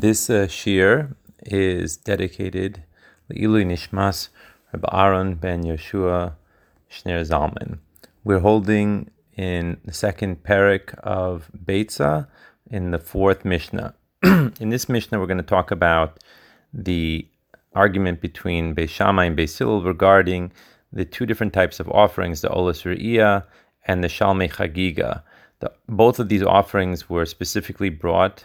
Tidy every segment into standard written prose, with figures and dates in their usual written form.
This shiur is dedicated Le'ilui Nishmas Reb Aharon ben Yehoshua Shneur Zalman. We're holding in the second parak of Beitzah in the fourth Mishnah. In this Mishnah, we're going to talk about the argument between Beis Shammai and Beis Hillel regarding the two different types of offerings, the Olas Re'iyah and the Shalmei Chagigah. Both of these offerings were specifically brought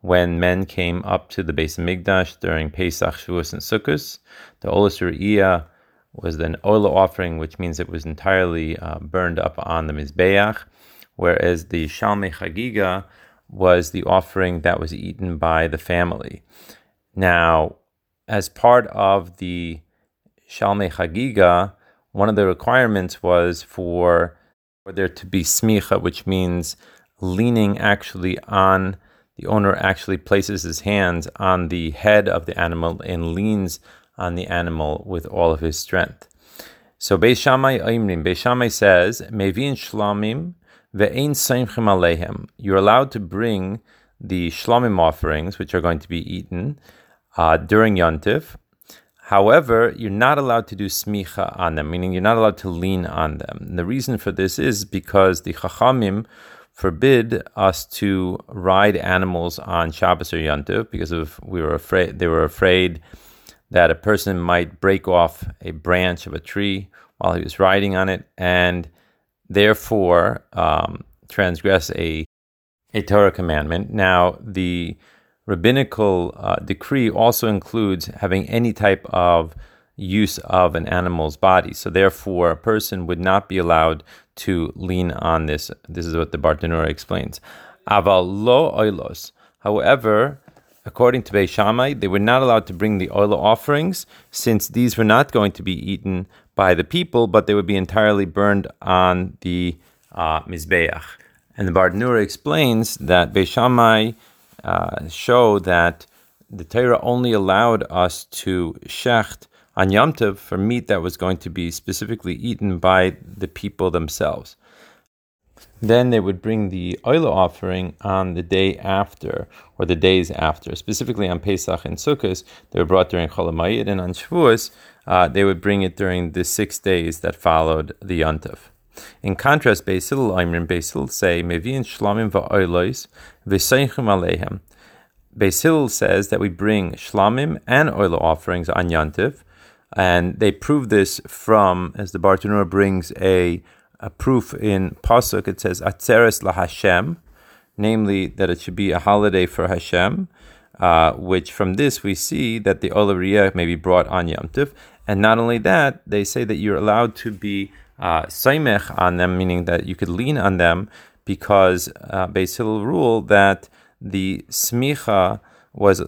when men came up to the Beis Mikdash during Pesach, Shavuos, and Sukkos. The Olas Re'iyah was an Ola offering, which means it was entirely burned up on the Mizbeach, whereas the Shalmei Chagigah was the offering that was eaten by the family. Now, as part of the Shalmei Chagigah, one of the requirements was for there to be smicha, which means leaning actually on the owner, actually places his hands on the head of the animal and leans on the animal with all of his strength. So Beis Shammai Oimrim, Beis Shammai says, Meviin Shlamim ve'ein Someich Aleihem. You're allowed to bring the Shlamim offerings, which are going to be eaten during Yontif. However, you're not allowed to do smicha on them, meaning you're not allowed to lean on them. And the reason for this is because the chachamim forbid us to ride animals on Shabbos or Yontiv because they were afraid that a person might break off a branch of a tree while he was riding on it and therefore transgress a Torah commandment. Now, the rabbinical decree also includes having any type of use of an animal's body. So therefore, a person would not be allowed to lean on this. This is what the Bartenura explains. Aval lo olos. However, according to Beis Shammai, they were not allowed to bring the oil offerings since these were not going to be eaten by the people, but they would be entirely burned on the Mizbeach. And the Bartenura explains that Beis Shammai show that the Torah only allowed us to shecht on Yom Tov for meat that was going to be specifically eaten by the people themselves. Then they would bring the Ola offering on the day after, or the days after. Specifically on Pesach and Sukkos, they were brought during Chol HaMoed, and on Shavuos, they would bring it during the 6 days that followed the Yom Tov. In contrast, Beis Hillel Oimrim, Beis Hillel say, Meviin Shlamim va'olos v'soichim aleihem. Beis Hillel says that we bring Shlamim and Ola offerings on Yontif, and they prove this from, as the Bartenura brings a proof in pasuk, it says, atzeres la Hashem, namely that it should be a holiday for Hashem, which from this we see that the Ola Re'iyah may be brought on Yontif. And not only that, they say that you're allowed to be Someich on them, meaning that you could lean on them, because Beis Hillel ruled that the smicha was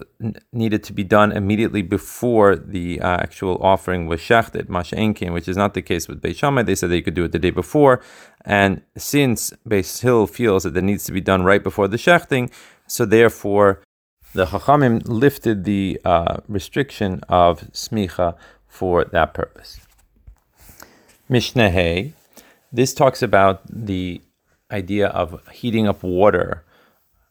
needed to be done immediately before the actual offering was shechted, masha'enkin, which is not the case with Beis Shammai. They said that you could do it the day before, and since Beis Hillel feels that it needs to be done right before the shechting, so therefore the chachamim lifted the restriction of smicha for that purpose. Mishnah Hay. This talks about the idea of heating up water.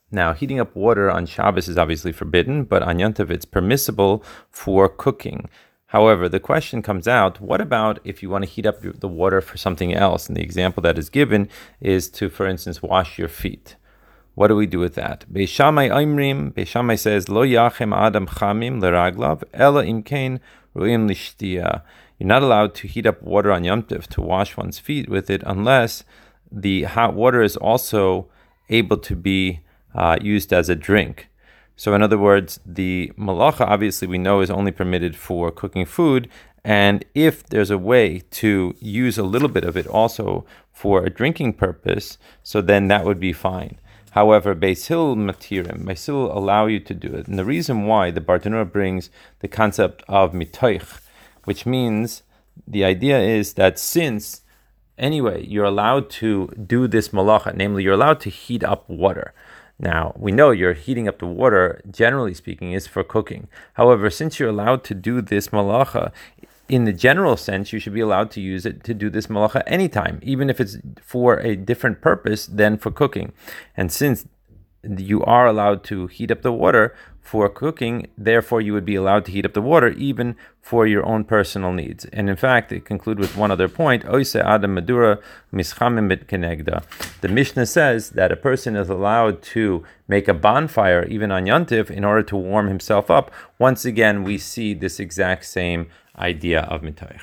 Now, heating up water on Shabbos is obviously forbidden, but on Yontiv it's permissible for cooking. However, the question comes out, what about if you want to heat up the water for something else? And the example that is given is to, for instance, wash your feet. What do we do with that? Beis Shammai Oimrim, Beis Shammai says, Lo yachem adam chamim leraglav, ela imkein ruim lishtiyah. You're not allowed to heat up water on Yom Tov to wash one's feet with it unless the hot water is also able to be used as a drink. So in other words, the mulakha, obviously we know, is only permitted for cooking food, and if there's a way to use a little bit of it also for a drinking purpose, so then that would be fine. However, Beis Hillel matirim, Beis Hillel allow you to do it. And the reason why the Bartenura brings the concept of mitoich, which means the idea is that since, anyway, you're allowed to do this malakha, namely you're allowed to heat up water. Now, we know you're heating up the water, generally speaking, is for cooking. However, since you're allowed to do this malakha, in the general sense, you should be allowed to use it to do this malakha anytime, even if it's for a different purpose than for cooking. And since you are allowed to heat up the water for cooking, therefore you would be allowed to heat up the water even for your own personal needs. And in fact, it concludes with one other point. The Mishnah says that a person is allowed to make a bonfire even on Yontif in order to warm himself up. Once again, we see this exact same idea of mitoich.